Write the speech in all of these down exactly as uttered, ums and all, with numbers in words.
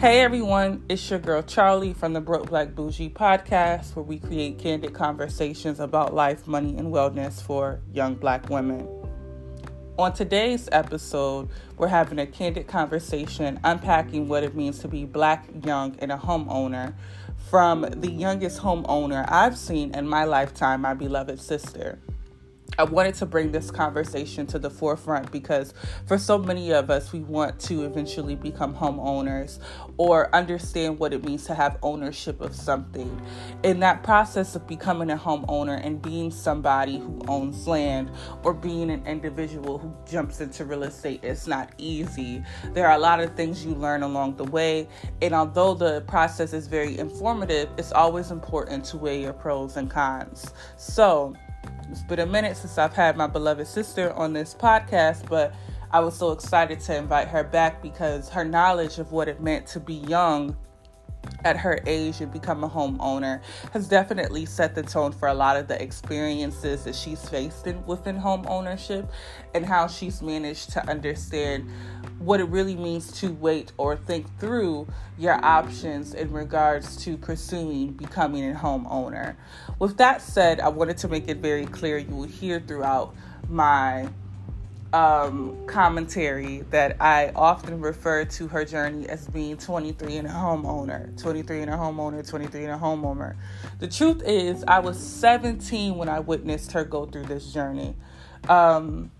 Hey everyone, it's your girl Charlie from the Broke Black Bougie podcast, where we create candid conversations about life, money, and wellness for young Black women. On today's episode, we're having a candid conversation unpacking what it means to be Black, young, and a homeowner from the youngest homeowner I've seen in my lifetime, my beloved sister. I wanted to bring this conversation to the forefront because for so many of us, we want to eventually become homeowners or understand what it means to have ownership of something. In that process of becoming a homeowner and being somebody who owns land or being an individual who jumps into real estate, it's not easy. There are a lot of things you learn along the way. And although the process is very informative, it's always important to weigh your pros and cons. So it's been a minute since I've had my beloved sister on this podcast, but I was so excited to invite her back because her knowledge of what it meant to be young at her age and become a homeowner has definitely set the tone for a lot of the experiences that she's faced in, within home ownership, and how she's managed to understand what it really means to wait or think through your options in regards to pursuing becoming a homeowner. With that said, I wanted to make it very clear, you will hear throughout my Um, commentary that I often refer to her journey as being twenty-three and a homeowner, twenty-three and a homeowner, twenty-three and a homeowner. The truth is, I was seventeen when I witnessed her go through this journey. Um,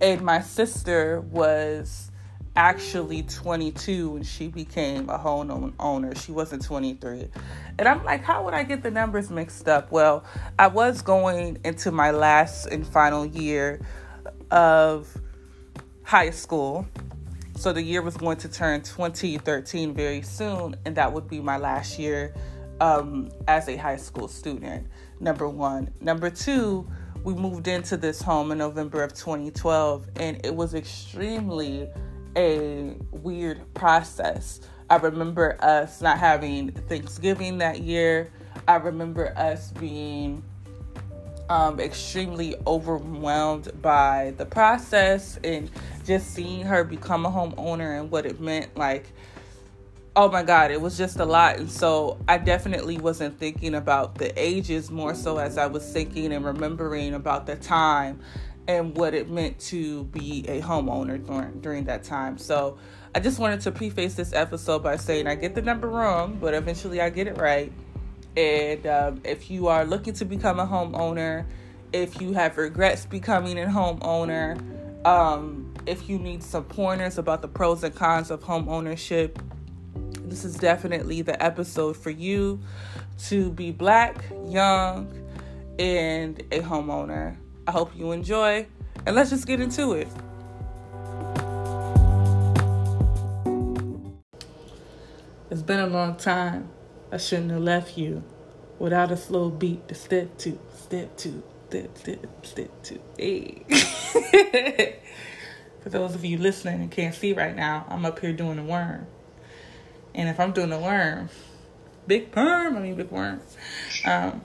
and my sister was actually twenty-two when she became a homeowner. She wasn't twenty-three. And I'm like, how would I get the numbers mixed up? Well, I was going into my last and final year of high school. So the year was going to turn twenty thirteen very soon. And that would be my last year um, as a high school student, number one. Number two, we moved into this home in November of twenty twelve. And it was extremely a weird process. I remember us not having Thanksgiving that year. I remember us being um, extremely overwhelmed by the process and just seeing her become a homeowner and what it meant. Like, oh my God, it was just a lot. And so I definitely wasn't thinking about the ages more so as I was thinking and remembering about the time and what it meant to be a homeowner during, during that time. So I just wanted to preface this episode by saying I get the number wrong, but eventually I get it right. And um, if you are looking to become a homeowner, if you have regrets becoming a homeowner, um, if you need some pointers about the pros and cons of homeownership, this is definitely the episode for you to be Black, young, and a homeowner. I hope you enjoy, and let's just get into it. It's been a long time. I shouldn't have left you without a slow beat to step to, step to, step, step, step to. Hey. For those of you listening and can't see right now, I'm up here doing a worm. And if I'm doing a worm, big perm, I mean big worm, um,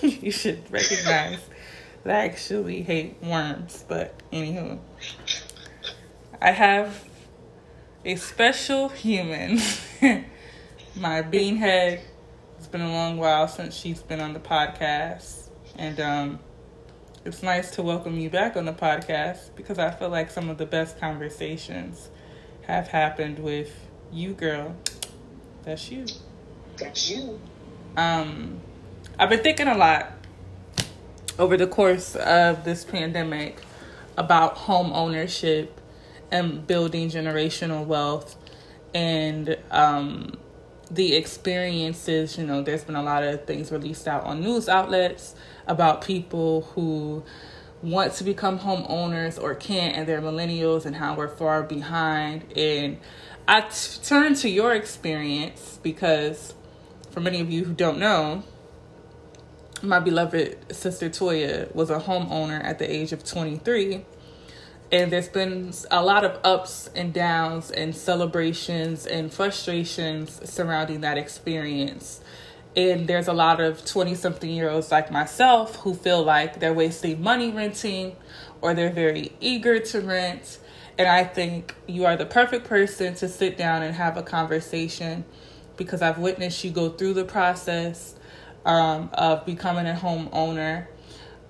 you should recognize I actually hate worms, but anywho. I have a special human, my beanhead. It's been a long while since she's been on the podcast, and um, it's nice to welcome you back on the podcast because I feel like some of the best conversations have happened with you, girl. That's you. That's you. Um, I've been thinking a lot over the course of this pandemic about home ownership and building generational wealth and um, the experiences. You know, there's been a lot of things released out on news outlets about people who want to become homeowners or can't, and they're millennials and how we're far behind. And I t- turn to your experience because for many of you who don't know, my beloved sister Toya was a homeowner at the age of twenty-three. And there's been a lot of ups and downs and celebrations and frustrations surrounding that experience. And there's a lot of twenty-something-year-olds like myself who feel like they're wasting money renting or they're very eager to rent. And I think you are the perfect person to sit down and have a conversation, because I've witnessed you go through the process um, of becoming a homeowner.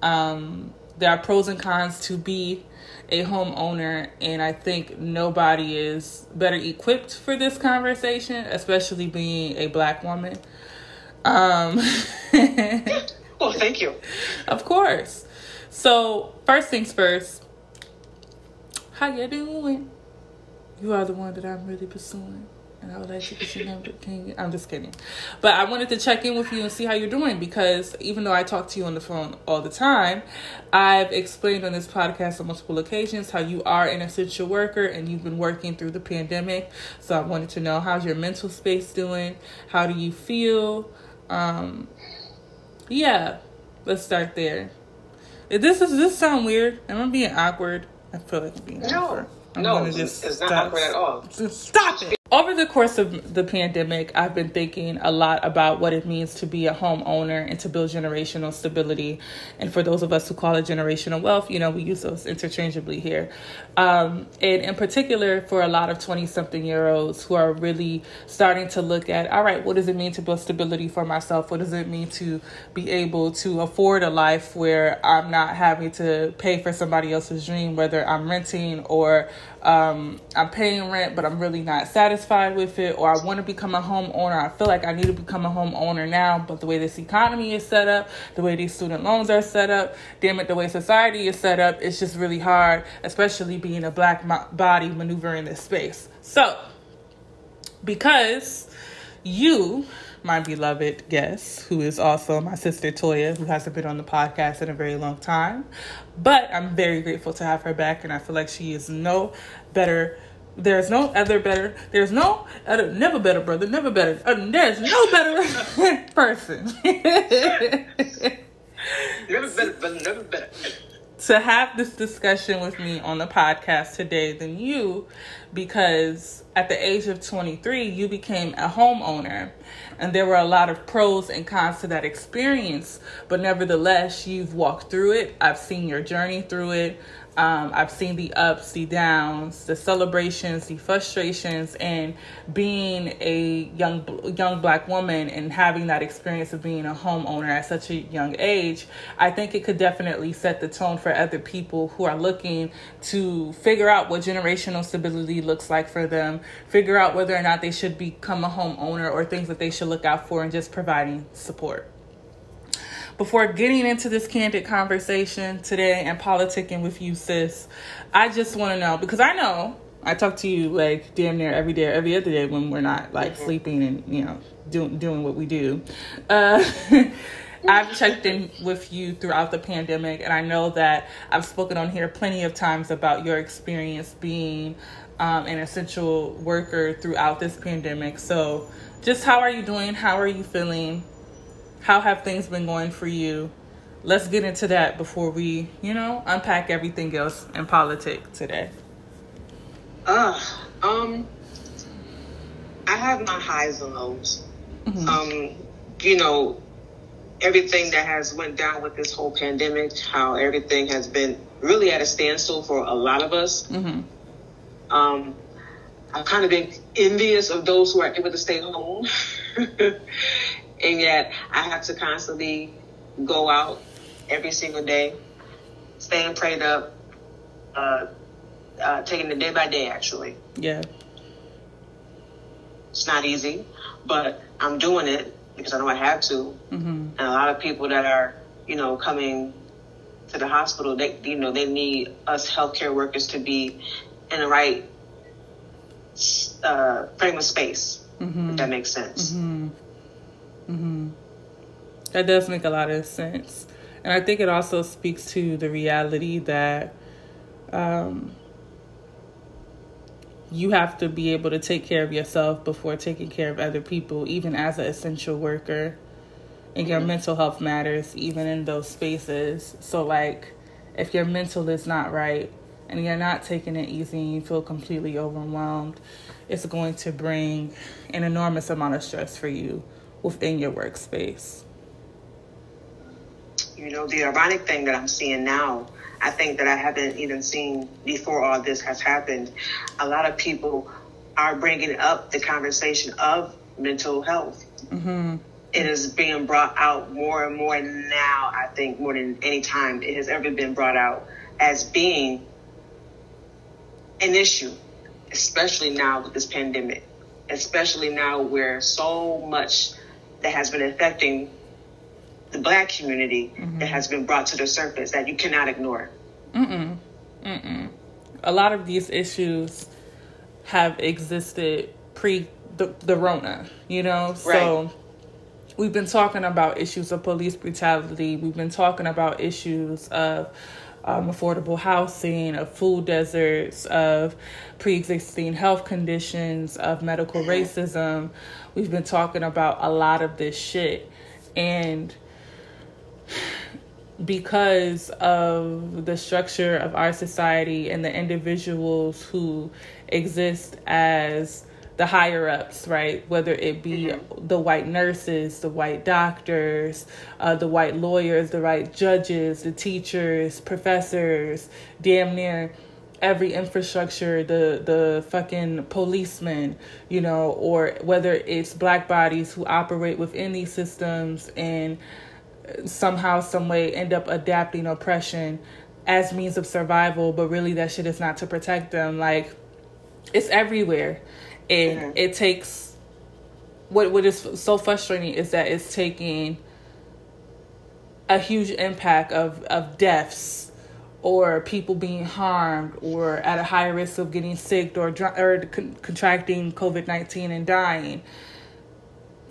Um, there are pros and cons to be a homeowner, and I think nobody is better equipped for this conversation, especially being a Black woman. Um, well, thank you. Of course. So first things first, how you doing? You are the one that I'm really pursuing, and I would like to get your number. Can you? I'm just kidding. But I wanted to check in with you and see how you're doing, because even though I talk to you on the phone all the time, I've explained on this podcast on multiple occasions how you are an essential worker and you've been working through the pandemic. So I wanted to know, how's your mental space doing? How do you feel? Um, yeah, let's start there. This is this sound weird? Am I being awkward? I feel like I'm being no. awkward. I'm no, just it's not stop. awkward at all. Just stop it. Over the course of the pandemic, I've been thinking a lot about what it means to be a homeowner and to build generational stability. And for those of us who call it generational wealth, you know, we use those interchangeably here. Um, and in particular, for a lot of twenty-something-year-olds who are really starting to look at, all right, what does it mean to build stability for myself? What does it mean to be able to afford a life where I'm not having to pay for somebody else's dream, whether I'm renting or Um, I'm paying rent, but I'm really not satisfied with it, or I want to become a homeowner. I feel like I need to become a homeowner now, but the way this economy is set up, the way these student loans are set up, damn it, the way society is set up, it's just really hard, especially being a Black mo- body maneuvering this space. So, because you, my beloved guest, who is also my sister Toya, who hasn't been on the podcast in a very long time, but I'm very grateful to have her back, and I feel like she is no better. There's no other better. There's no other, never better brother, never better. Uh, there's no better person. Never better, but never better. To have this discussion with me on the podcast today than you, because at the age of twenty-three, you became a homeowner, and there were a lot of pros and cons to that experience, but nevertheless, you've walked through it. I've seen your journey through it. Um, I've seen the ups, the downs, the celebrations, the frustrations, and being a young young Black woman and having that experience of being a homeowner at such a young age. I think it could definitely set the tone for other people who are looking to figure out what generational stability looks like for them, figure out whether or not they should become a homeowner or things that they should look out for, and just providing support. Before getting into this candid conversation today and politicking with you, sis, I just want to know, because I know I talk to you like damn near every day or every other day when we're not like mm-hmm. sleeping and, you know, do, doing what we do. Uh, I've checked in with you throughout the pandemic, and I know that I've spoken on here plenty of times about your experience being um, an essential worker throughout this pandemic. So just how are you doing? How are you feeling? How have things been going for you? Let's get into that before we, you know, unpack everything else in politics today. Uh, um, I have my highs and lows. Mm-hmm. Um, you know, everything that has went down with this whole pandemic, how everything has been really at a standstill for a lot of us. Mm-hmm. Um, I've kind of been envious of those who are able to stay home. And yet, I have to constantly go out every single day, staying prayed up, uh, uh, taking it day by day, actually. Yeah. It's not easy, but I'm doing it because I know I have to. Mm-hmm. And a lot of people that are, you know, coming to the hospital, they, you know, they need us healthcare workers to be in the right uh, frame of space, mm-hmm. if that makes sense. Mm-hmm. Mm-hmm. That does make a lot of sense. And I think it also speaks to the reality that um, you have to be able to take care of yourself before taking care of other people, even as an essential worker. And your mm-hmm. mental health matters even in those spaces. So, like, if your mental is not right and you're not taking it easy and you feel completely overwhelmed, it's going to bring an enormous amount of stress for you within your workspace. You know, the ironic thing that I'm seeing now, I think that I haven't even seen before all this has happened. A lot of people are bringing up the conversation of mental health. Mm-hmm. It is being brought out more and more now, I think, more than any time it has ever been brought out as being an issue, especially now with this pandemic, especially now where so much that has been affecting the Black community, mm-hmm. that has been brought to the surface that you cannot ignore. Mm-mm. Mm-mm. A lot of these issues have existed pre the, the Rona, you know? Right. So we've been talking about issues of police brutality. We've been talking about issues of Um, affordable housing, of food deserts, of pre-existing health conditions, of medical racism. We've been talking about a lot of this shit. And because of the structure of our society and the individuals who exist as the higher ups, right? Whether it be mm-hmm. the white nurses, the white doctors, uh, the white lawyers, the white judges, the teachers, professors, damn near every infrastructure, the, the fucking policemen, you know, or whether it's Black bodies who operate within these systems and somehow, some way end up adapting oppression as means of survival, but really that shit is not to protect them. Like, it's everywhere. And mm-hmm. it takes, what what is so frustrating is that it's taking a huge impact of, of deaths or people being harmed or at a high risk of getting sick or, or con- contracting covid nineteen and dying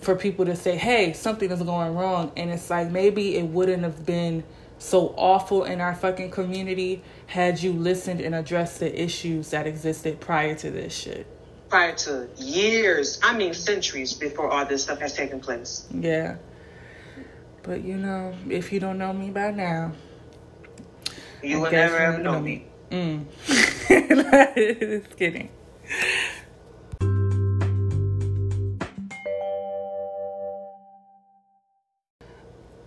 for people to say, hey, something is going wrong. And it's like, maybe it wouldn't have been so awful in our fucking community had you listened and addressed the issues that existed prior to this shit. Prior to years, I mean centuries before all this stuff has taken place. Yeah. But you know, if you don't know me by now, you I will never ever know, know me. me. Mm. Just kidding.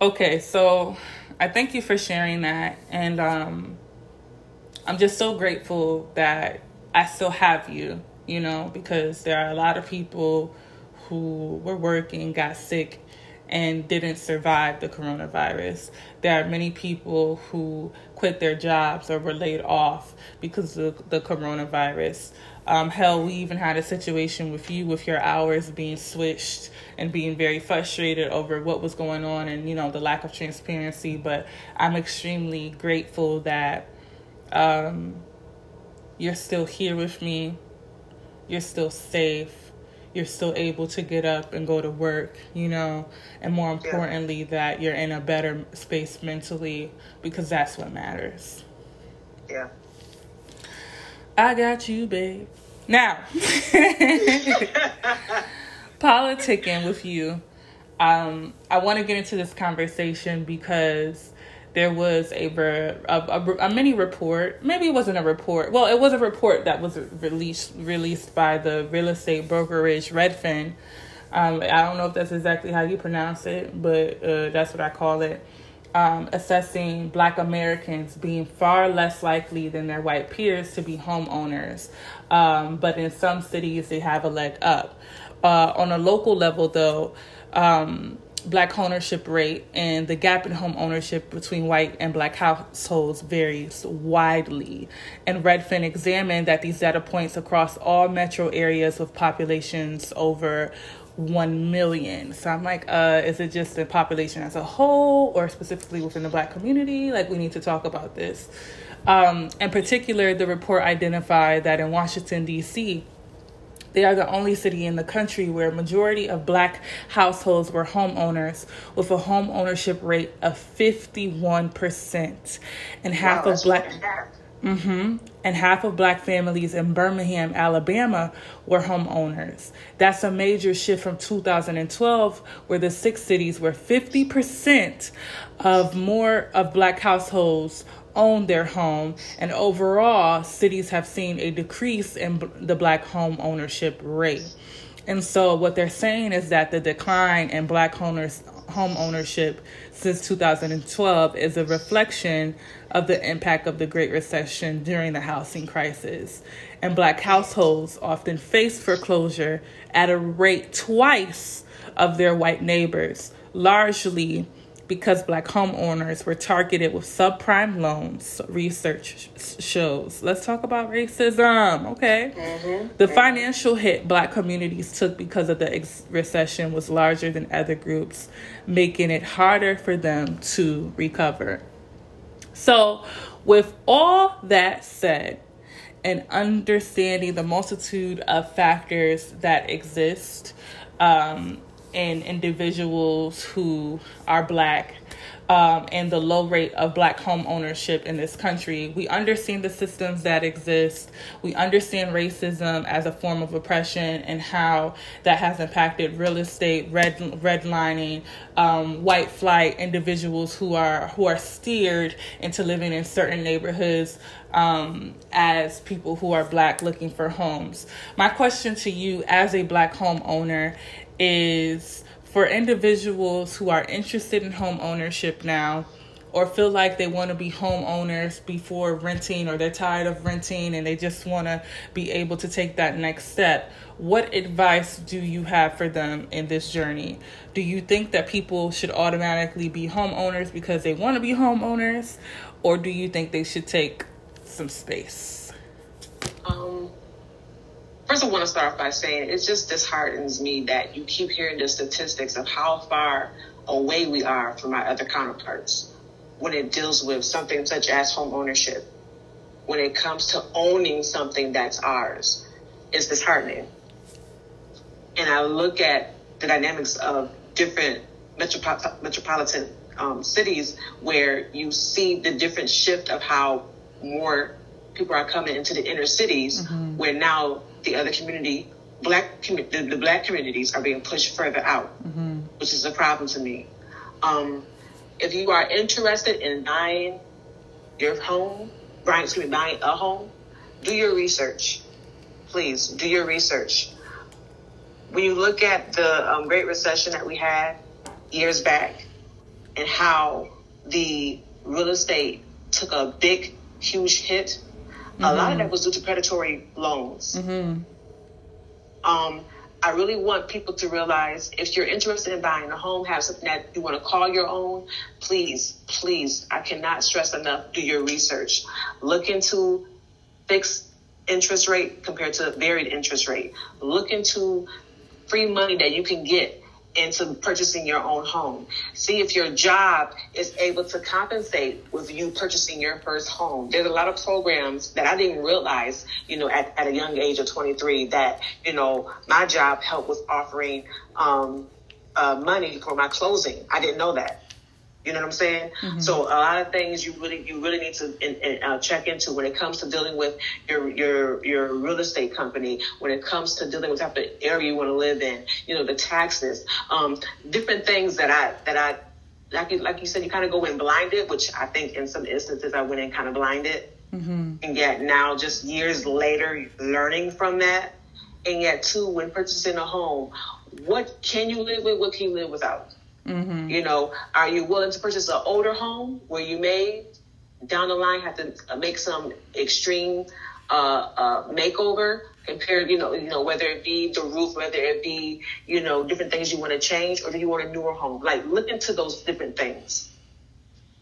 Okay, so I thank you for sharing that. And um, I'm just so grateful that I still have you. You know, because there are a lot of people who were working, got sick, and didn't survive the coronavirus. There are many people who quit their jobs or were laid off because of the coronavirus. Um, hell, we even had a situation with you with your hours being switched and being very frustrated over what was going on and, you know, the lack of transparency. But I'm extremely grateful that um, you're still here with me. You're still safe. You're still able to get up and go to work, you know, and more importantly, that you're in a better space mentally, because that's what matters. Yeah. I got you, babe. Now, politicking with you. Um, I want to get into this conversation because there was a, a, a, a mini report. Maybe it wasn't a report. Well, it was a report that was released released by the real estate brokerage Redfin. Um, I don't know if that's exactly how you pronounce it, but uh, that's what I call it. Um, assessing Black Americans being far less likely than their white peers to be homeowners. Um, but in some cities, they have a leg up. Uh, on a local level, though, um, Black ownership rate and the gap in home ownership between white and Black households varies widely. And Redfin examined that these data points across all metro areas with populations over one million. So I'm like, uh, is it just the population as a whole or specifically within the Black community? Like, we need to talk about this. Um, in particular, the report identified that in Washington, D C, they are the only city in the country where a majority of Black households were homeowners with a home ownership rate of fifty-one percent. And half wow, of Black mm-hmm, and half of Black families in Birmingham, Alabama were homeowners. That's a major shift from two thousand twelve, where the six cities where fifty percent of more of Black households own their home, and overall cities have seen a decrease in b- the Black home ownership rate. And so what they're saying is that the decline in Black owners home ownership since two thousand twelve is a reflection of the impact of the Great Recession during the housing crisis. And Black households often face foreclosure at a rate twice of their white neighbors, largely because Black homeowners were targeted with subprime loans, research shows. Let's talk about racism, okay? Mm-hmm. The financial hit Black communities took because of the ex- recession was larger than other groups, making it harder for them to recover. So, with all that said, and understanding the multitude of factors that exist, um, and individuals who are Black, um, and the low rate of Black home ownership in this country. We understand the systems that exist. We understand racism as a form of oppression and how that has impacted real estate, red redlining, um, white flight, individuals who are who are steered into living in certain neighborhoods um, as people who are Black looking for homes. My question to you as a Black homeowner is, for individuals who are interested in home ownership now, or feel like they want to be homeowners before renting, or they're tired of renting and they just want to be able to take that next step, what advice do you have for them in this journey? Do you think that people should automatically be homeowners because they want to be homeowners, or do you think they should take some space? Um. First, I want to start by saying it just disheartens me that you keep hearing the statistics of how far away we are from our other counterparts when it deals with something such as home ownership. When it comes to owning something that's ours, it's disheartening. And I look at the dynamics of different metropo- metropolitan um, cities where you see the different shift of how more people are coming into the inner cities, mm-hmm. where now the other community, black com- the, the black communities are being pushed further out, mm-hmm. which is a problem to me. Um, if you are interested in buying your home, buying, excuse me, buying a home, do your research. Please do your research. When you look at the um, Great Recession that we had years back and how the real estate took a big, huge hit, a mm-hmm. lot of that was due to predatory loans. Mm-hmm. Um, I really want people to realize, if you're interested in buying a home, have something that you want to call your own, please, please, I cannot stress enough, do your research. Look into fixed interest rate compared to varied interest rate. Look into free money that you can get into purchasing your own home. See if your job is able to compensate with you purchasing your first home. There's a lot of programs that I didn't realize, you know, at, at a young age of twenty-three, that, you know, my job helped with offering um, uh, money for my closing. I didn't know that. You know what I'm saying? Mm-hmm. So a lot of things you really, you really need to in, in, uh, check into when it comes to dealing with your, your, your real estate company, when it comes to dealing with the type of area you want to live in, you know, the taxes, um, different things that I, that I, like you, like you said, you kind of go in blinded, which I think in some instances I went in kind of blinded. Mm-hmm. And yet now, just years later, learning from that. And yet too, when purchasing a home, what can you live with? What can you live without? Mm-hmm. You know, are you willing to purchase an older home where you may down the line have to make some extreme uh, uh, makeover compared, you know, you know, whether it be the roof, whether it be, you know, different things you want to change, or do you want a newer home? Like, look into those different things.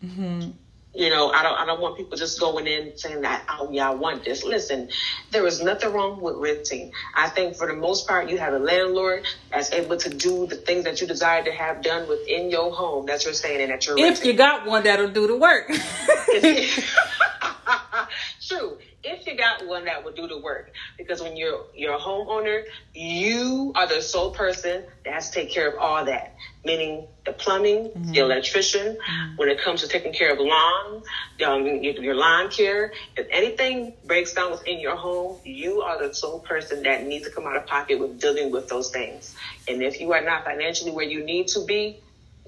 Mm-hmm. You know, I don't, I don't want people just going in saying that, oh yeah, I want this. Listen, there is nothing wrong with renting. I think for the most part, you have a landlord that's able to do the things that you desire to have done within your home that you're staying in, that you're renting. If you got one that'll do the work. True. If you got one that will do the work, because when you're, you're a homeowner, you are the sole person that has to take care of all that, meaning the plumbing, mm-hmm. the electrician, mm-hmm. when it comes to taking care of lawn, um, your lawn care, if anything breaks down within your home, you are the sole person that needs to come out of pocket with dealing with those things. And if you are not financially where you need to be,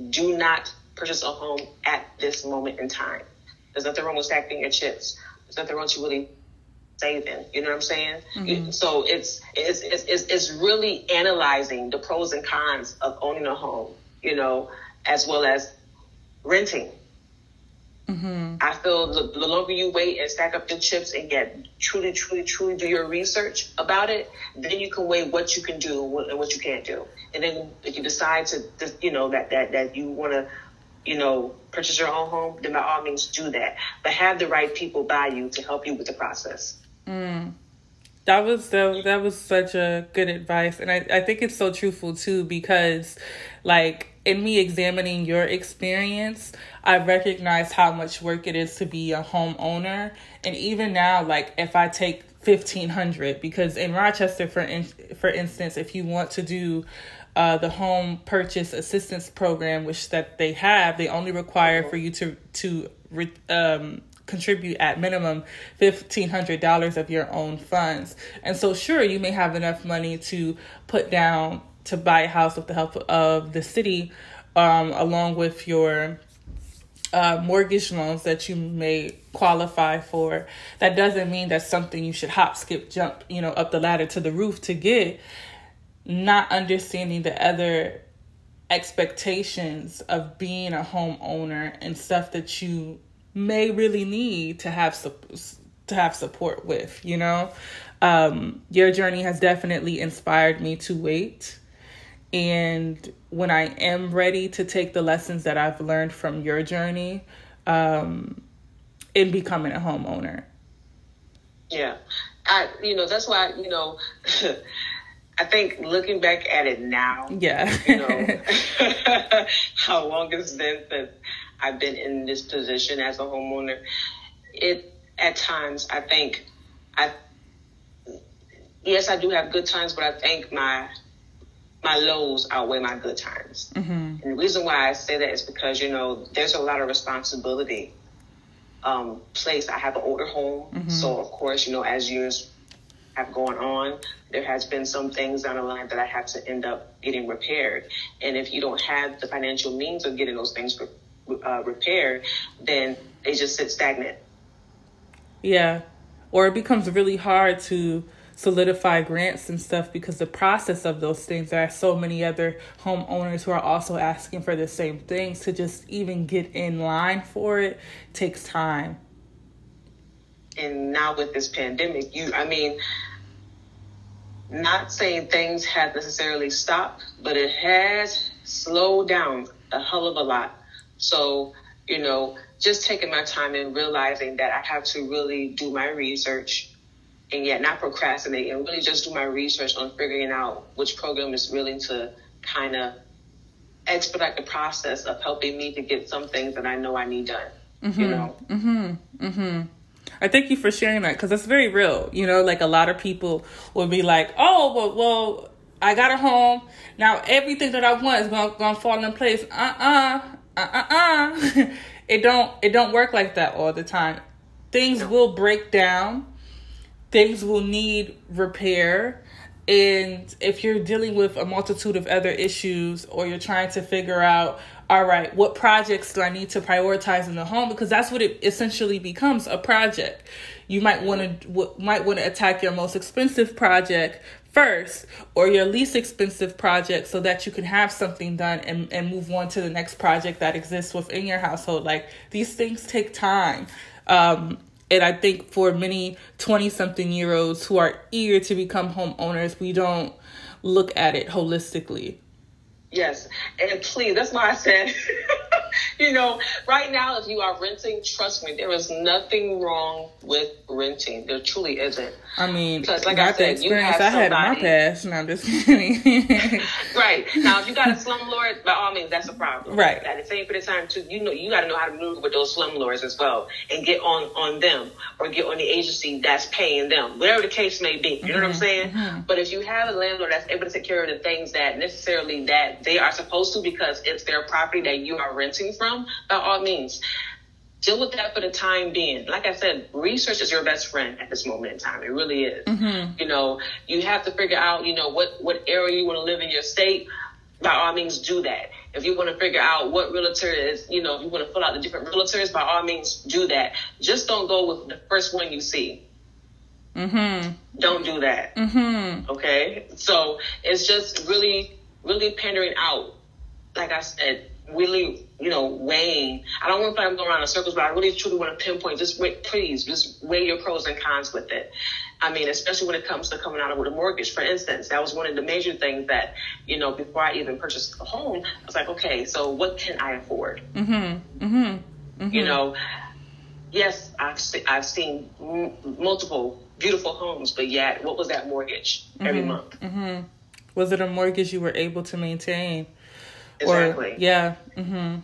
do not purchase a home at this moment in time. There's nothing wrong with stacking your chips. There's nothing wrong with you really saving. You know what I'm saying? Mm-hmm. So it's, it's it's it's really analyzing the pros and cons of owning a home. You know, as well as renting. Mm-hmm. I feel the, the longer you wait and stack up your chips and get truly, truly, truly do your research about it, then you can weigh what you can do and what you can't do. And then if you decide to, you know, that, that, that you want to, you know, purchase your own home, then by all means do that. But have the right people by you to help you with the process. Mm. That was the, that was such a good advice. And I, I think it's so truthful, too, because, like, in me examining your experience, I recognize how much work it is to be a homeowner. And even now, like, if I take fifteen hundred dollars, because in Rochester, for in, for instance, if you want to do uh, the home purchase assistance program, which that they have, they only require for you to to um, contribute at minimum fifteen hundred dollars of your own funds. And so, sure, you may have enough money to put down to buy a house with the help of the city, um, along with your uh, mortgage loans that you may qualify for. That doesn't mean that's something you should hop, skip, jump, you know, up the ladder to the roof to get, not understanding the other expectations of being a homeowner and stuff that you may really need to have to have support with, you know? Um, your journey has definitely inspired me to wait. And when I am ready to take the lessons that I've learned from your journey um, in becoming a homeowner. Yeah. I, you know, that's why, you know, I think looking back at it now, yeah, you know, how long it's been since I've been in this position as a homeowner. It, at times, I think I, yes, I do have good times, but I think my, my lows outweigh my good times. Mm-hmm. And the reason why I say that is because, you know, there's a lot of responsibility um, placed. I have an older home. Mm-hmm. So, of course, you know, as years have gone on, there has been some things down the line that I have to end up getting repaired. And if you don't have the financial means of getting those things uh, repaired, then they just sit stagnant. Yeah. Or it becomes really hard to solidify grants and stuff because the process of those things, there are so many other homeowners who are also asking for the same things. To just even get in line for it takes time. And now with this pandemic, you, I mean, not saying things have necessarily stopped, but it has slowed down a hell of a lot. So, you know, just taking my time and realizing that I have to really do my research and yet not procrastinate, and really just do my research on figuring out which program is willing to kind of expedite the process of helping me to get some things that I know I need done. Mm-hmm. You know? Mm-hmm. Mm-hmm. I thank you for sharing that, because that's very real. You know, like a lot of people will be like, oh, well, well I got a home. Now everything that I want is going to fall in place. Uh-uh. Uh-uh-uh. It don't, it don't work like that all the time. Things will break down. Things will need repair. And if you're dealing with a multitude of other issues, or you're trying to figure out, all right, what projects do I need to prioritize in the home? Because that's what it essentially becomes, a project. You might want to w- might want to attack your most expensive project first, or your least expensive project, so that you can have something done and, and move on to the next project that exists within your household. Like, these things take time. Um, And I think for many twenty-something-year-olds who are eager to become homeowners, we don't look at it holistically. Yes. And please, that's why I said, you know, right now, if you are renting, trust me, there is nothing wrong with renting. There truly isn't. I mean, because like I said, you have somebody. I had in my past, and I'm just kidding. Right. Now, if you got a slumlord, by all means, that's a problem. Right. At the same period of time, too, you know, you got to know how to move with those slumlords as well, and get on, on them, or get on the agency that's paying them, whatever the case may be. You mm-hmm. know what I'm saying? Mm-hmm. But if you have a landlord that's able to take care of the things that necessarily that they are supposed to, because it's their property that you are renting from, by all means, deal with that for the time being. Like I said, research is your best friend at this moment in time. It really is. Mm-hmm. You know, you have to figure out, you know, what, what area you want to live in your state. By all means, do that. If you want to figure out what realtor is, you know, if you want to fill out the different realtors, by all means, do that. Just don't go with the first one you see. Mm-hmm. Don't do that. Mm-hmm. Okay? So it's just really, really pandering out. Like I said, really, you know, weighing. I don't want to go around in circles, but I really truly want to pinpoint. Just wait, please, just weigh your pros and cons with it. I mean, especially when it comes to coming out of with a mortgage, for instance. That was one of the major things that, you know, before I even purchased a home, I was like, okay, so what can I afford? Mm-hmm. Mm-hmm. Mm-hmm. You know, yes, I've se- I've seen m- multiple beautiful homes, but yet, what was that mortgage mm-hmm. every month? Mm-hmm. Was it a mortgage you were able to maintain? Exactly. Or, yeah. Mm-hmm.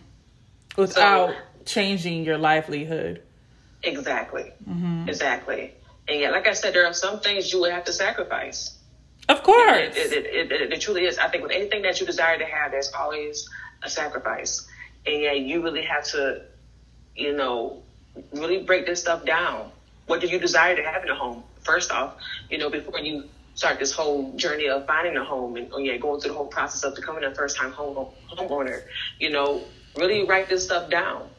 Without so, changing your livelihood. Exactly. Mm-hmm. Exactly. And yeah, like I said, there are some things you would have to sacrifice. Of course. It, it, it, it, it truly is. I think with anything that you desire to have, there's always a sacrifice. And yeah, you really have to, you know, really break this stuff down. What do you desire to have in a home? First off, you know, before you start this whole journey of finding a home and oh yeah, going through the whole process of becoming a first-time home homeowner, you know, really write this stuff down.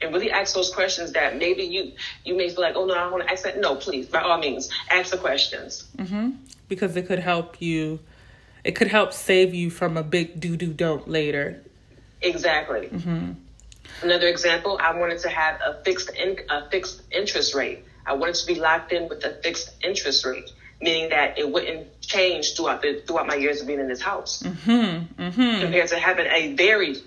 And really ask those questions that maybe you, you may feel like, oh, no, I don't want to ask that. No, please, by all means, ask the questions. Mm-hmm. Because it could help you. It could help save you from a big do-do-don't later. Exactly. Mm-hmm. Another example, I wanted to have a fixed in, a fixed interest rate. I wanted to be locked in with a fixed interest rate, meaning that it wouldn't change throughout the, throughout my years of being in this house. Mm-hmm. Mm-hmm. Compared to having a very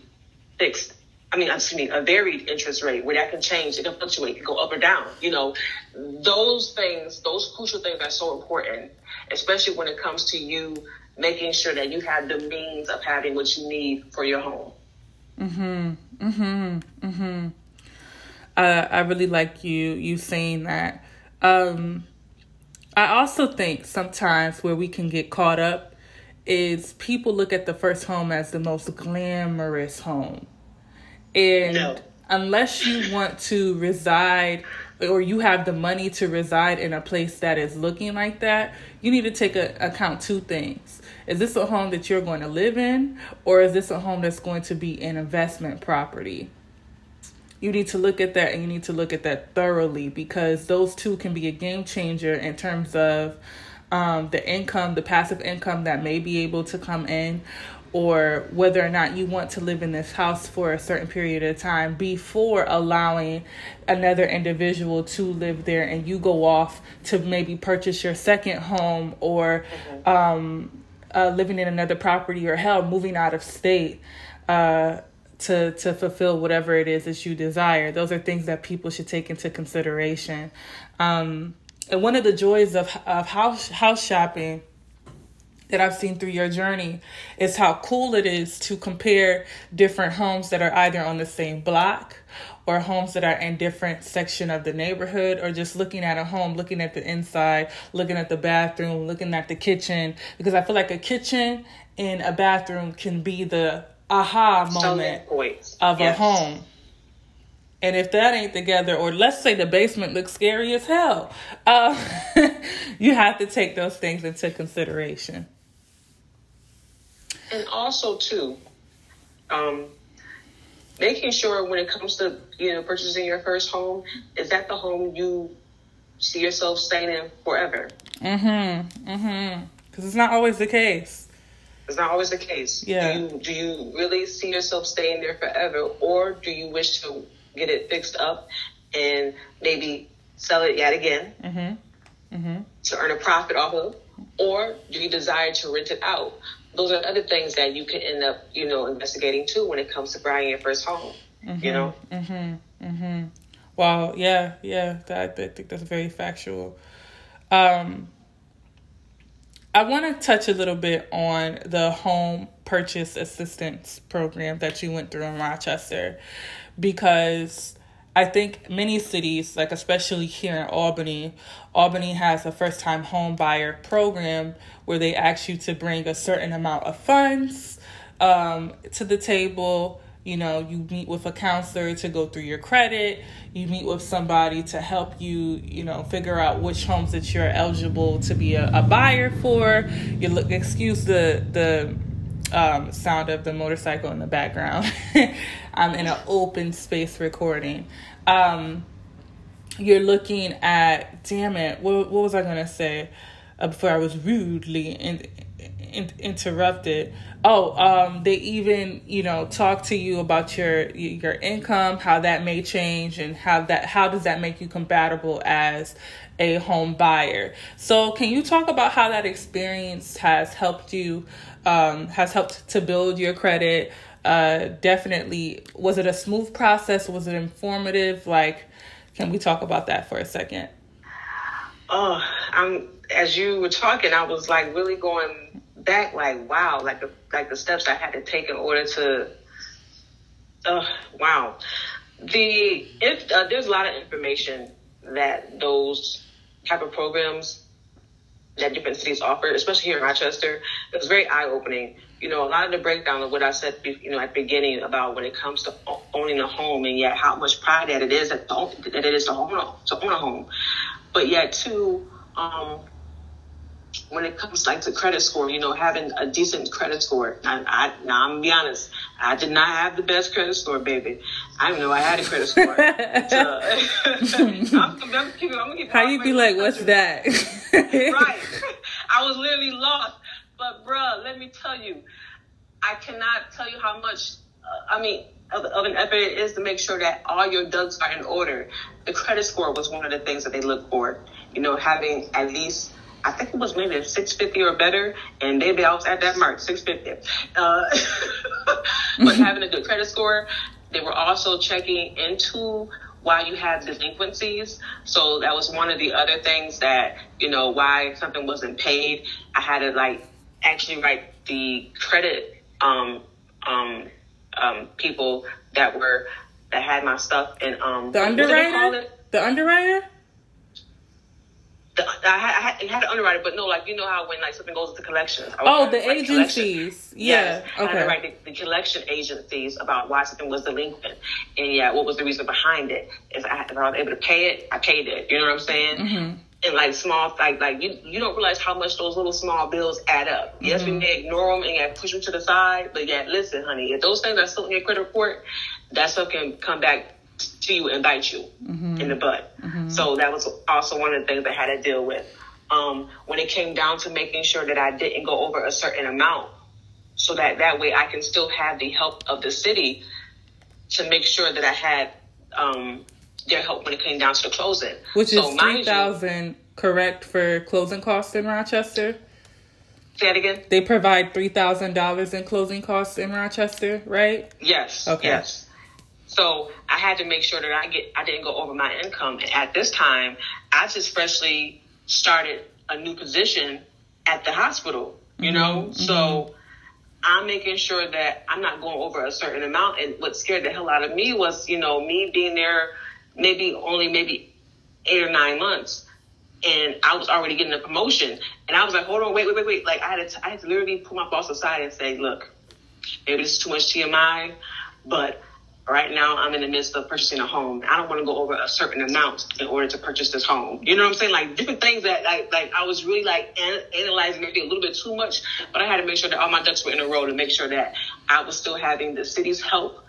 fixed I mean, excuse me, a varied interest rate where that can change, it can fluctuate, it can go up or down. You know, those things, those crucial things are so important, especially when it comes to you making sure that you have the means of having what you need for your home. Mm-hmm. Mm-hmm. Mm-hmm. Uh, I really like you, you saying that. Um, I also think sometimes where we can get caught up is people look at the first home as the most glamorous home. And no. Unless you want to reside or you have the money to reside in a place that is looking like that, you need to take a, account two things. Is this a home that you're going to live in, or is this a home that's going to be an investment property? You need to look at that, and you need to look at that thoroughly, because those two can be a game changer in terms of um, the income, the passive income that may be able to come in, or whether or not you want to live in this house for a certain period of time before allowing another individual to live there and you go off to maybe purchase your second home or mm-hmm. um, uh, living in another property or hell, moving out of state uh, to, to fulfill whatever it is that you desire. Those are things that people should take into consideration. Um, and one of the joys of, of house, house shopping that I've seen through your journey is how cool it is to compare different homes that are either on the same block or homes that are in different section of the neighborhood, or just looking at a home, looking at the inside, looking at the bathroom, looking at the kitchen, because I feel like a kitchen and a bathroom can be the aha moment of yes. a home. And if that ain't together, or let's say the basement looks scary as hell, uh, you have to take those things into consideration. And also, too, um, making sure when it comes to, you know, purchasing your first home, is that the home you see yourself staying in forever? Mm-hmm. Mm-hmm. Because it's not always the case. It's not always the case. Yeah. Do you, do you really see yourself staying there forever, or do you wish to get it fixed up and maybe sell it yet again mm-hmm. Mm-hmm. to earn a profit off of? Or do you desire to rent it out? Those are other things that you can end up, you know, investigating too when it comes to buying your first home, mm-hmm, you know? Mm-hmm, mm-hmm. Wow, yeah, yeah, that, I think that's very factual. Um, I want to touch a little bit on the home purchase assistance program that you went through in Rochester, because I think many cities, like especially here in Albany, Albany has a first-time home buyer program where they ask you to bring a certain amount of funds um, to the table. You know, you meet with a counselor to go through your credit. You meet with somebody to help you, you know, figure out which homes that you're eligible to be a, a buyer for. You look, excuse the the. Um, sound of the motorcycle in the background. I'm in an open space recording. Um, you're looking at, damn it, what, what was I going to say uh, before I was rudely in, in- interrupted. Oh, um, they even, you know, talk to you about your your income, how that may change, and how that how does that make you compatible as a home buyer. So can you talk about how that experience has helped you, um, has helped to build your credit? Uh, definitely. Was it a smooth process? Was it informative? Like, can we talk about that for a second? Oh, I'm, as you were talking, I was like really going back, like, wow, like the, like the steps I had to take in order to, uh, wow. The, if, uh, there's a lot of information that those type of programs that different cities offer, especially here in Rochester. It was very eye-opening. You know, a lot of the breakdown of what I said, you know, at the beginning about when it comes to owning a home, and yet how much pride that it is that, the, that it is to own a, to own a home. But yet too, um, when it comes like to credit score, you know, having a decent credit score. I, I, now, I'm gonna be honest, I did not have the best credit score, baby. I know I had a credit score. How you be like, what's that? Right. I was literally lost. But bruh, let me tell you, I cannot tell you how much, uh, I mean, of, of an effort it is to make sure that all your ducks are in order. The credit score was one of the things that they look for. You know, having at least, I think it was maybe a six fifty or better, and maybe I was at that mark, six fifty. Uh, but having a good credit score, they were also checking into why you had delinquencies. So that was one of the other things that, you know, why something wasn't paid. I had to like actually write the credit um, um, um, people that were, that had my stuff. And um, the underwriter? The underwriter? The, I, had, I had an underwriter, but no, like, you know how when like something goes to collections. Oh, the agencies. Yeah. Yes. Okay. I had to write the, the collection agencies about why something was delinquent. And yeah, what was the reason behind it? If I, if I was able to pay it, I paid it. You know what I'm saying? Mm-hmm. And like small, like, like you, you don't realize how much those little small bills add up. Mm-hmm. Yes, we may ignore them and yeah, push them to the side. But yeah, listen, honey, if those things are still in your credit report, that stuff can come back to you and bite you mm-hmm. in the butt. Mm-hmm. So that was also one of the things I had to deal with. Um, when it came down to making sure that I didn't go over a certain amount, so that that way I can still have the help of the city to make sure that I had um, their help when it came down to the closing. Which so is three thousand dollars, correct, for closing costs in Rochester? Say that again? They provide three thousand dollars in closing costs in Rochester, right? Yes. Okay. Yes. So I had to make sure that I get I didn't go over my income. And at this time, I just freshly started a new position at the hospital, you mm-hmm. know? Mm-hmm. So I'm making sure that I'm not going over a certain amount. And what scared the hell out of me was, you know, me being there maybe only maybe eight or nine months. And I was already getting a promotion. And I was like, hold on, wait, wait, wait, wait. Like I had to, I had to literally pull my boss aside and say, look, maybe this is too much T M I, but right now, I'm in the midst of purchasing a home. I don't want to go over a certain amount in order to purchase this home. You know what I'm saying? Like different things that like, like I was really like an- analyzing maybe a little bit too much, but I had to make sure that all my ducks were in a row to make sure that I was still having the city's help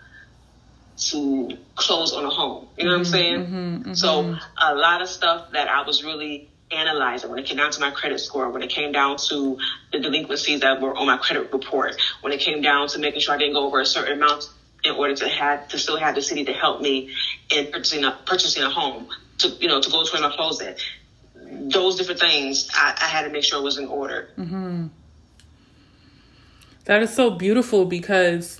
to close on a home. You know what I'm saying? Mm-hmm, mm-hmm. So a lot of stuff that I was really analyzing when it came down to my credit score, when it came down to the delinquencies that were on my credit report, when it came down to making sure I didn't go over a certain amount in order to have to still have the city to help me in purchasing a, purchasing a home to, you know, to go to my closing. Those different things I, I had to make sure was in order. Mm-hmm. That is so beautiful because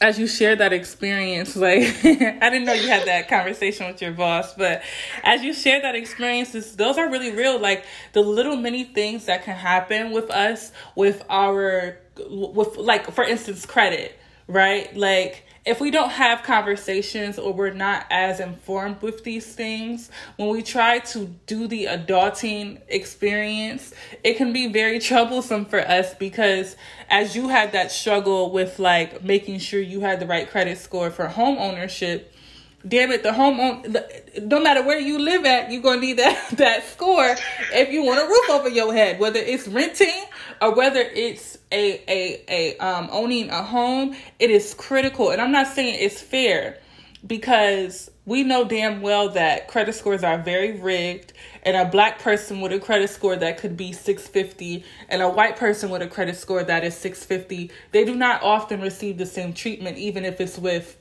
as you shared that experience, like, I didn't know you had that conversation with your boss, but as you shared that experience, those are really real. Like the little mini things that can happen with us, with our, with like, for instance, credit. Right? Like, if we don't have conversations or we're not as informed with these things, when we try to do the adulting experience, it can be very troublesome for us because as you had that struggle with like making sure you had the right credit score for home ownership, damn it, the home own, no matter where you live at, you're going to need that, that score if you want a roof over your head, whether it's renting or whether it's a, a, a, um, owning a home, it is critical. And I'm not saying it's fair because we know damn well that credit scores are very rigged, and a black person with a credit score that could be six fifty and a white person with a credit score that is six fifty, they do not often receive the same treatment, even if it's with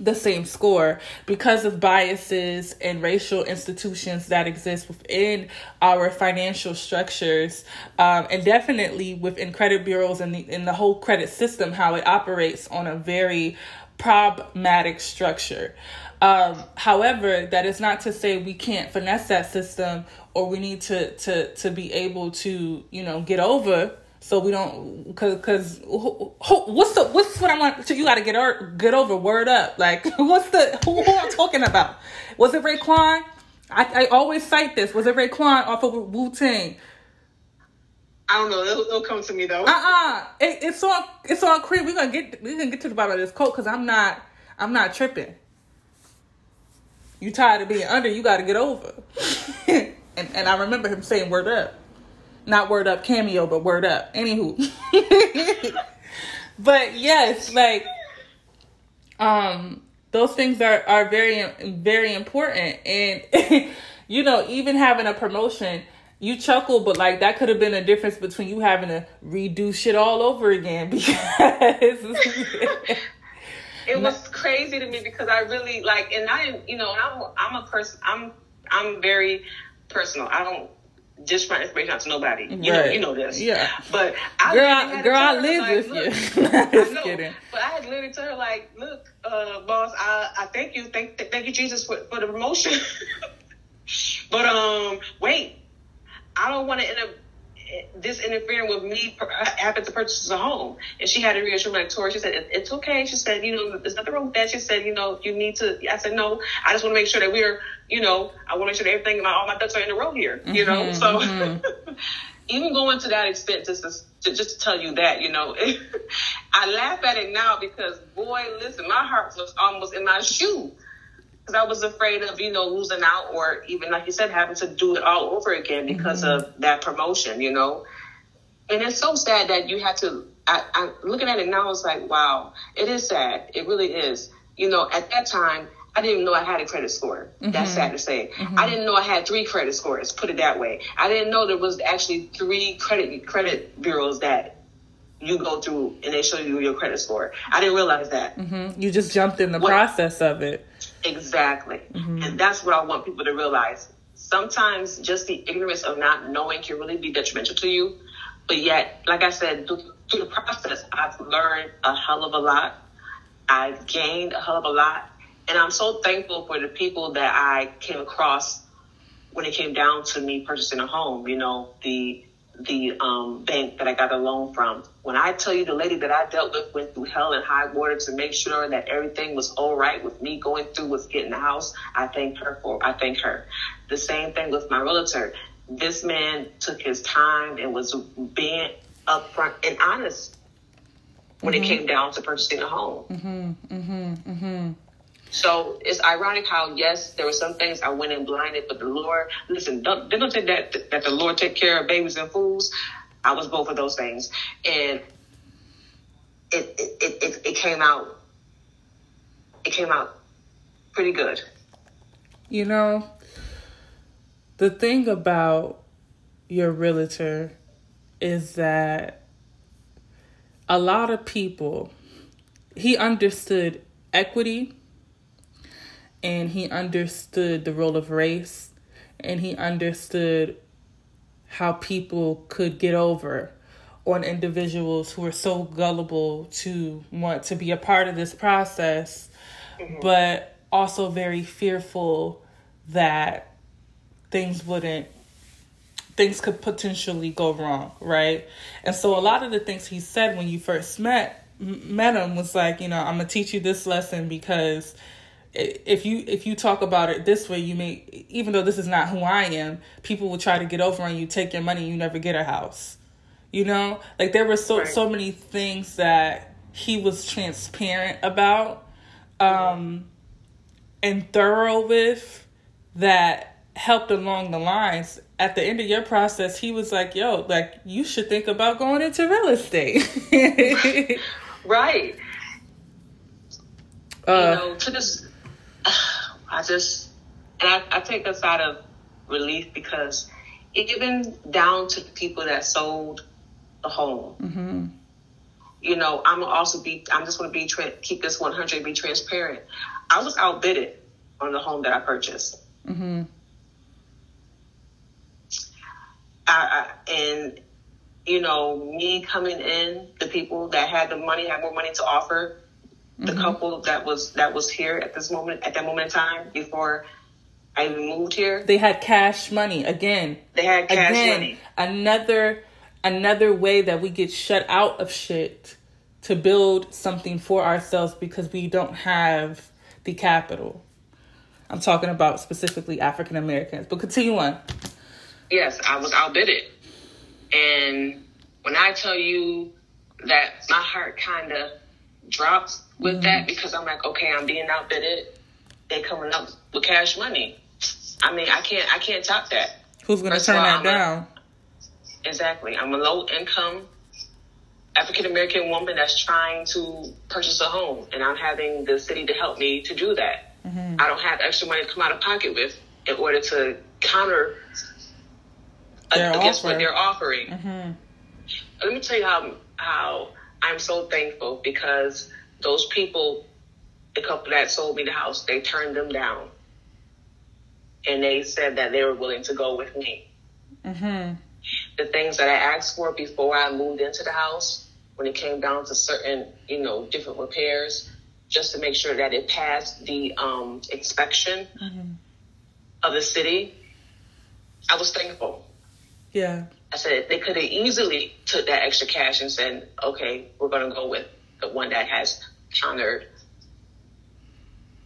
the same score, because of biases and racial institutions that exist within our financial structures, um, and definitely within credit bureaus and the, in the whole credit system, how it operates on a very problematic structure. Um, however, that is not to say we can't finesse that system, or we need to to to be able to, you know, get over. So we don't, because because what's the what's what I want? So you got to get over, get over. Word up! Like, what's the who, who I'm talking about? Was it Raekwon? I I always cite this. Was it Raekwon off of Wu-Tang? I don't know. It'll, it'll come to me though. Uh uh-uh. It, it's all it's all creep. We're gonna get we're gonna get to the bottom of this quote, because I'm not I'm not tripping. You tired of being under? You got to get over. and and I remember him saying, "Word up." Not word up cameo, but word up. Anywho. But yes, like, um, those things are, are very, very important. And, you know, even having a promotion, you chuckle, but like, that could have been a difference between you having to redo shit all over again, because... It was crazy to me, because I really, like, and I, you know, I'm, I'm a person, I'm, I'm very personal. I don't dish my information out to nobody. You right. know, you know this. Yeah. But I girl, girl, I live like, with look, you. I know. Kidding. But I had literally told her, like, look, uh, boss, I, I thank you, thank, thank you, Jesus, for, for the promotion. But um, wait, I don't want to end up this interfering with me having to purchase a home. And she had to reassure me, like, Tori, she said, it, it's okay. She said, you know, there's nothing wrong with that. She said, you know, you need to. I said, no, I just want to make sure that we're. You know, I want to make sure that everything, my, all my ducks are in a row here, you know? Mm-hmm, so mm-hmm. Even going to that extent, just to, just to tell you that, you know, it, I laugh at it now, because boy, listen, my heart was almost in my shoe, because I was afraid of, you know, losing out, or even, like you said, having to do it all over again because mm-hmm. of that promotion, you know? And it's so sad that you had to, I, I looking at it now, it's like, wow, it is sad. It really is. You know, at that time, I didn't even know I had a credit score. Mm-hmm. That's sad to say. Mm-hmm. I didn't know I had three credit scores, put it that way. I didn't know there was actually three credit credit bureaus that you go through and they show you your credit score. I didn't realize that. Mm-hmm. You just jumped in the what, process of it. Exactly. Mm-hmm. And that's what I want people to realize. Sometimes just the ignorance of not knowing can really be detrimental to you. But yet, like I said, through, through the process, I've learned a hell of a lot. I've gained a hell of a lot. And I'm so thankful for the people that I came across when it came down to me purchasing a home. You know, the the um, bank that I got a loan from. When I tell you the lady that I dealt with went through hell and high water to make sure that everything was all right with me going through with getting the house, I thank her for. I thank her. The same thing with my realtor. This man took his time and was being upfront and honest when mm-hmm. it came down to purchasing a home. Mm-hmm. Mm-hmm. Mm-hmm. So it's ironic how, yes, there were some things I went in blinded, but the Lord, listen, don't, don't think that, that the Lord take care of babies and fools. I was both of those things. And it it, it, it came out, it came out pretty good. You know, the thing about your realtor is that a lot of people, he understood equity. And he understood the role of race, and he understood how people could get over on individuals who are so gullible to want to be a part of this process, mm-hmm. but also very fearful that things wouldn't, things could potentially go wrong, right? And so a lot of the things he said when you first met, met him was like, you know, I'm gonna teach you this lesson because... If you if you talk about it this way, you may, even though this is not who I am, people will try to get over on you, take your money, you never get a house. You know? Like, there were so, right. so many things that he was transparent about um, yeah. and thorough with that helped along the lines. At the end of your process, he was like, yo, like, you should think about going into real estate. Right. Uh, you know, to this... I just, and I, I take a side of relief because even down to the people that sold the home, mm-hmm. you know, I'm also be, I'm just going to be, tra- keep this one hundred and be transparent. I was outbidded on the home that I purchased. Mm-hmm. I, I, and, you know, me coming in, the people that had the money, had more money to offer, the mm-hmm. couple that was that was here at this moment, at that moment in time, before I even moved here. They had cash money again. They had cash again, money. Another another way that we get shut out of shit to build something for ourselves because we don't have the capital. I'm talking about specifically African Americans, but continue on. Yes, I was outbidded, and when I tell you that my heart kind of drops with mm-hmm. that, because I'm like, okay, I'm being outbidded. They coming up with cash money. I mean, I can't, I can't top that. Who's gonna First turn that I'm down? A, exactly. I'm a low income African American woman that's trying to purchase a home, and I'm having the city to help me to do that. Mm-hmm. I don't have extra money to come out of pocket with in order to counter their against offer. What they're offering. Mm-hmm. Let me tell you how how. I'm so thankful because those people, the couple that sold me the house, they turned them down. And they said that they were willing to go with me. Mm-hmm. The things that I asked for before I moved into the house, when it came down to certain, you know, different repairs, just to make sure that it passed the um, inspection mm-hmm. of the city, I was thankful. Yeah. I said they could have easily took that extra cash and said, okay, we're going to go with the one that has countered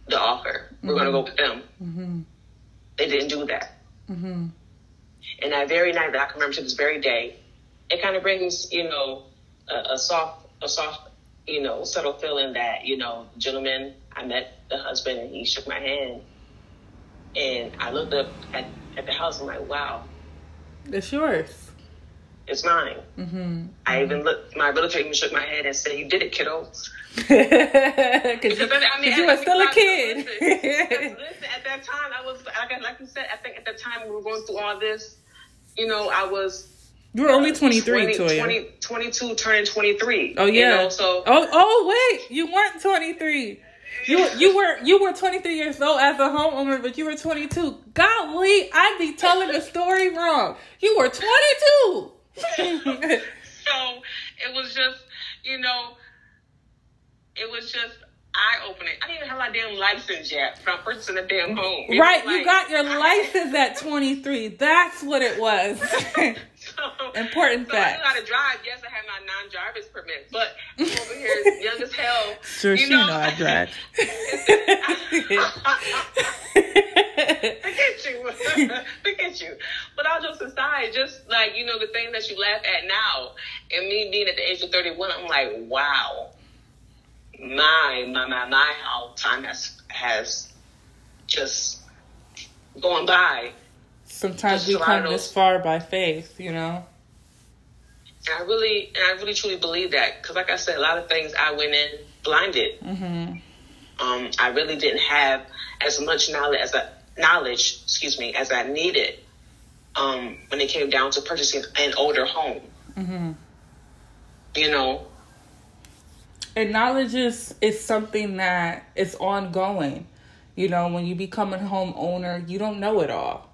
the offer. Mm-hmm. We're going to go with them. Mm-hmm. They didn't do that. Mm-hmm. And that very night, that I can remember to this very day, it kind of brings, you know, a, a soft, a soft, you know, subtle feeling that, you know, the gentleman, I met the husband and he shook my hand. And I looked up at, at the house and I'm like, wow. It's yours. It's mine. Mm-hmm. I even looked, my realtor even shook my head and said, you did it, kiddo. Because I mean, you were still a kid. Listen, listen, at that time, I was, like, like you said, I think at that time we were going through all this, you know, I was. You were uh, only twenty-three, Toya. twenty, twenty-two, turning twenty-three. Oh, yeah. You know, so. Oh, oh, wait. You weren't twenty-three. You you were you were twenty-three years old as a homeowner, but you were twenty-two. Golly, I'd be telling the story wrong. You were twenty-two. So it was just, you know, it was just eye-opening. I didn't even have my damn license yet from purchasing a damn home. It right, like, you got your license at twenty-three. That's what it was. So, important so fact. I knew how to drive. Yes, I had my non-driver's permit, but I'm over here young as hell. Sure, you she know, know I drive. Forget you. Forget you. But all jokes aside, just like, you know, the thing that you laugh at now, and me being at the age of thirty-one, I'm like, wow, my, my, my, my, how time has, has just gone by. Sometimes we come this far by faith, you know? And I really, and I really truly believe that. Because like I said, a lot of things I went in blinded. Mm-hmm. Um, I really didn't have as much knowledge as I, knowledge, excuse me, as I needed um, when it came down to purchasing an older home. Mm-hmm. You know? And knowledge is, is something that is ongoing. You know, when you become a homeowner, you don't know it all.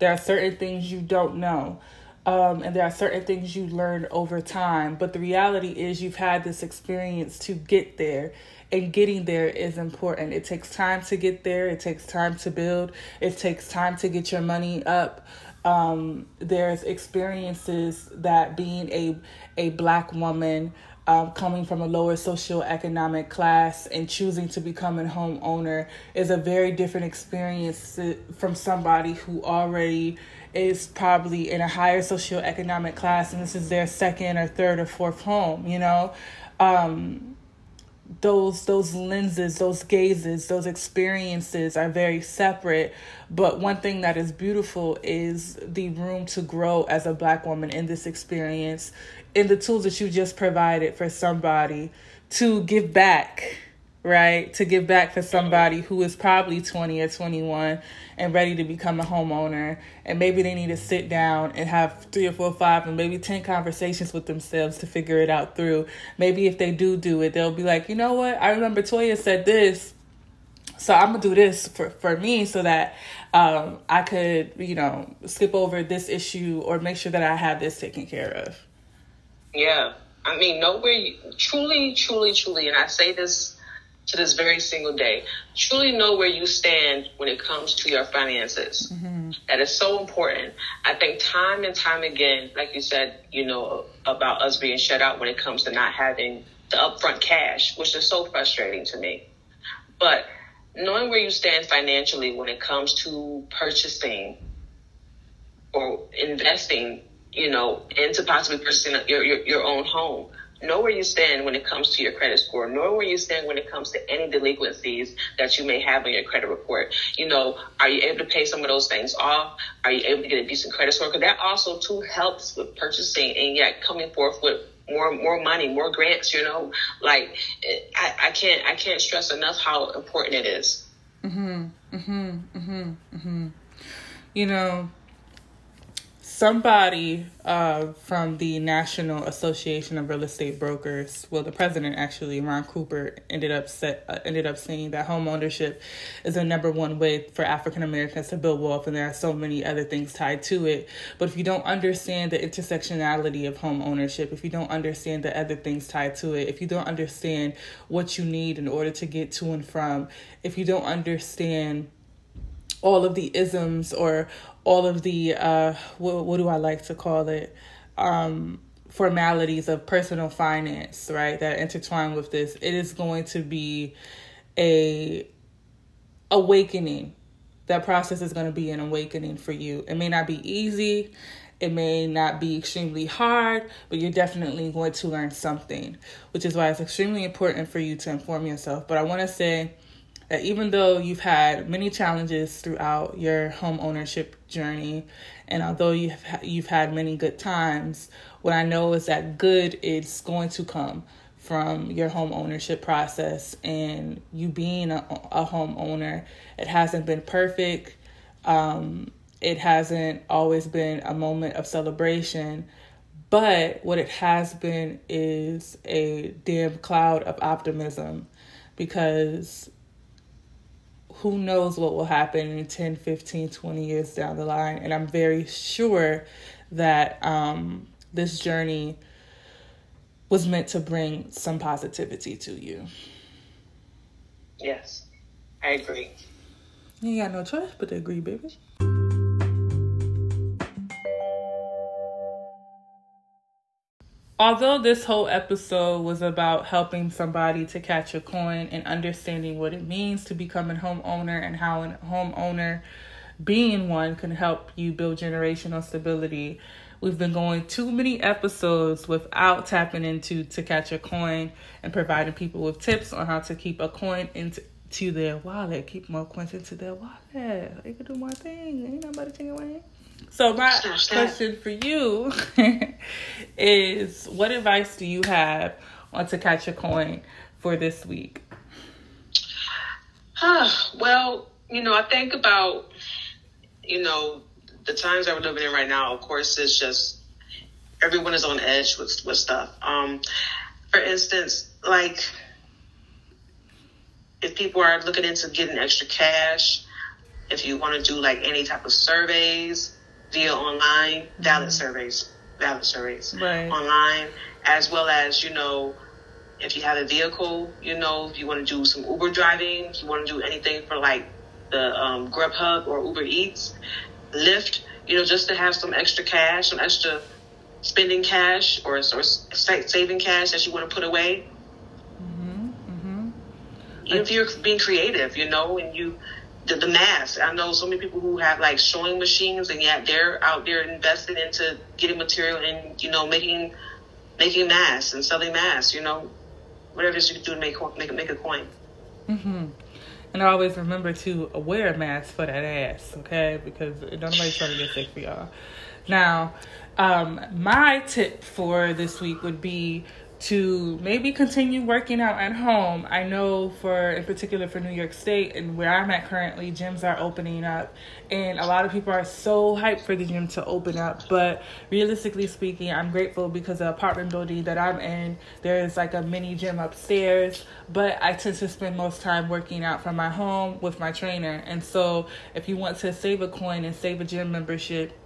There are certain things you don't know, um, and there are certain things you learn over time. But the reality is you've had this experience to get there, and getting there is important. It takes time to get there. It takes time to build. It takes time to get your money up. Um, there's experiences that being a, a Black woman, Um, coming from a lower socioeconomic class and choosing to become a homeowner is a very different experience to, from somebody who already is probably in a higher socioeconomic class and this is their second or third or fourth home, you know? Um, those those lenses, those gazes, those experiences are very separate. But one thing that is beautiful is the room to grow as a Black woman in this experience, in the tools that you just provided for somebody to give back right, to give back to somebody who is probably twenty or twenty-one and ready to become a homeowner. And maybe they need to sit down and have three or four, five, and maybe ten conversations with themselves to figure it out through. Maybe if they do do it, they'll be like, you know what? I remember Toya said this, so I'm going to do this for, for me so that um, I could, you know, skip over this issue or make sure that I have this taken care of. Yeah. I mean, nowhere, you, truly, truly, truly, and I say this to this very single day, truly know where you stand when it comes to your finances. Mm-hmm. That is so important. I think time and time again, like you said, you know, about us being shut out when it comes to not having the upfront cash, which is so frustrating to me. But knowing where you stand financially when it comes to purchasing or investing, you know, into possibly purchasing your, your, your own home. Know where you stand when it comes to your credit score. Know where you stand when it comes to any delinquencies that you may have on your credit report. You know, are you able to pay some of those things off? Are you able to get a decent credit score? Because that also, too, helps with purchasing and, yeah, coming forth with more more money, more grants, you know. Like, I, I can't I can't stress enough how important it is. Mm-hmm, mm-hmm, mm-hmm, mm-hmm. You know, somebody uh, from the National Association of Real Estate Brokers, well, the president actually, Ron Cooper, ended up set, uh, ended up saying that homeownership is the number one way for African Americans to build wealth, and there are so many other things tied to it. But if you don't understand the intersectionality of homeownership, if you don't understand the other things tied to it, if you don't understand what you need in order to get to and from, if you don't understand all of the isms or all of the, uh, what, what do I like to call it, um, formalities of personal finance, right, that intertwine with this, it is going to be a awakening. That process is going to be an awakening for you. It may not be easy. It may not be extremely hard, but you're definitely going to learn something, which is why it's extremely important for you to inform yourself. But I want to say, even though you've had many challenges throughout your home ownership journey, and although you've you've had many good times, what I know is that good is going to come from your home ownership process and you being a, a homeowner. It hasn't been perfect. Um, it hasn't always been a moment of celebration. But what it has been is a damn cloud of optimism, because who knows what will happen in ten, fifteen, twenty years down the line. And I'm very sure that um, this journey was meant to bring some positivity to you. Yes, I agree. You ain't got no choice but to agree, baby. Although this whole episode was about helping somebody to catch a coin and understanding what it means to become a homeowner and how a homeowner being one can help you build generational stability, we've been going too many episodes without tapping into To Catch a Coin and providing people with tips on how to keep a coin into their wallet, keep more coins into their wallet. They can do more things. Ain't nobody taking away. So my question for you is, what advice do you have on To Catch a Coin for this week? Huh, well, you know, I think about, you know, the times that we're living in right now. Of course, it's just everyone is on edge with, with stuff. Um, for instance, like if people are looking into getting extra cash, if you want to do like any type of surveys, via online, valid surveys, valid surveys, right. Online, as well as, you know, if you have a vehicle, you know, if you want to do some Uber driving, if you want to do anything for like the um, Grubhub or Uber Eats, Lyft, you know, just to have some extra cash, some extra spending cash or, or saving cash that you want to put away. Mm-hmm. Mm-hmm. Even if you're being creative, you know, and you... The, the mask. I know so many people who have like sewing machines, and yet they're out there invested into getting material and, you know, making making masks and selling masks. You know, whatever it is you can do to make make make a coin. Mm-hmm. And I always remember to wear a mask for that ass, okay? Because don't nobody's trying to get sick for y'all. Now, um, my tip for this week would be to maybe continue working out at home. I know for, in particular for New York State and where I'm at currently, gyms are opening up. And a lot of people are so hyped for the gym to open up. But realistically speaking, I'm grateful because the apartment building that I'm in, there's like a mini gym upstairs. But I tend to spend most time working out from my home with my trainer. And so if you want to save a coin and save a gym membership,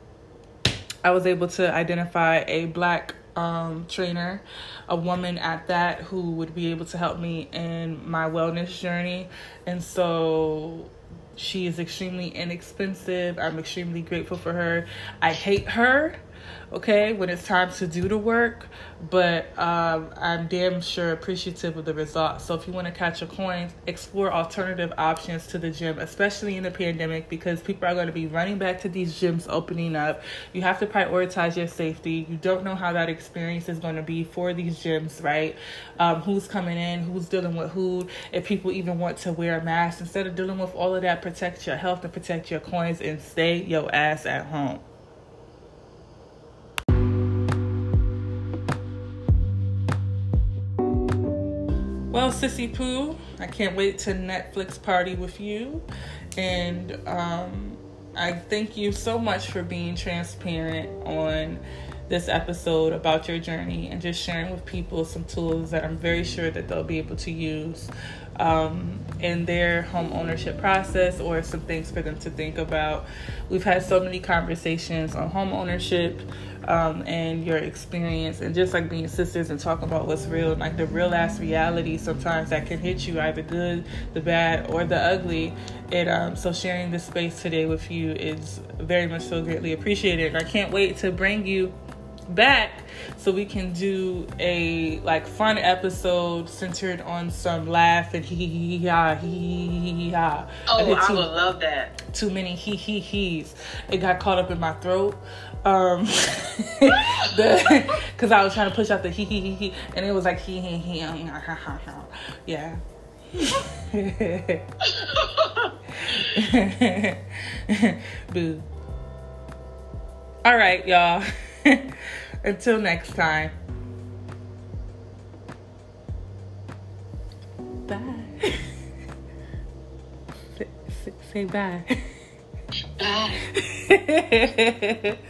I was able to identify a black um, trainer, a woman at that, who would be able to help me in my wellness journey. And so she is extremely inexpensive. I'm extremely grateful for her. I hate her, okay, when it's time to do the work, but um, I'm damn sure appreciative of the results. So if you want to catch your coins, explore alternative options to the gym, especially in the pandemic, because people are going to be running back to these gyms opening up. You have to prioritize your safety. You don't know how that experience is going to be for these gyms, right? Um, who's coming in, who's dealing with who, if people even want to wear a mask. Instead of dealing with all of that, protect your health and protect your coins and stay your ass at home. Well, Sissy Pooh, I can't wait to Netflix party with you. And um, I thank you so much for being transparent on this episode about your journey and just sharing with people some tools that I'm very sure that they'll be able to use um, in their home ownership process, or some things for them to think about. We've had so many conversations on home ownership. Um, and your experience, and just like being sisters and talking about what's real, like the real ass reality sometimes that can hit you, either good, the bad, or the ugly. And um, so sharing this space today with you is very much so greatly appreciated. And I can't wait to bring you back so we can do a like fun episode centered on some laugh and hee hee hee ha hee hee hee ha. Oh, I, I would love that. Too many hee hee hees. It got caught up in my throat. Um, the, cause I was trying to push out the hee hee hee hee, and it was like hee hee hee ha ha ha. Yeah. Boo. All right, y'all. Until next time. Bye. Say, say, say bye. Bye.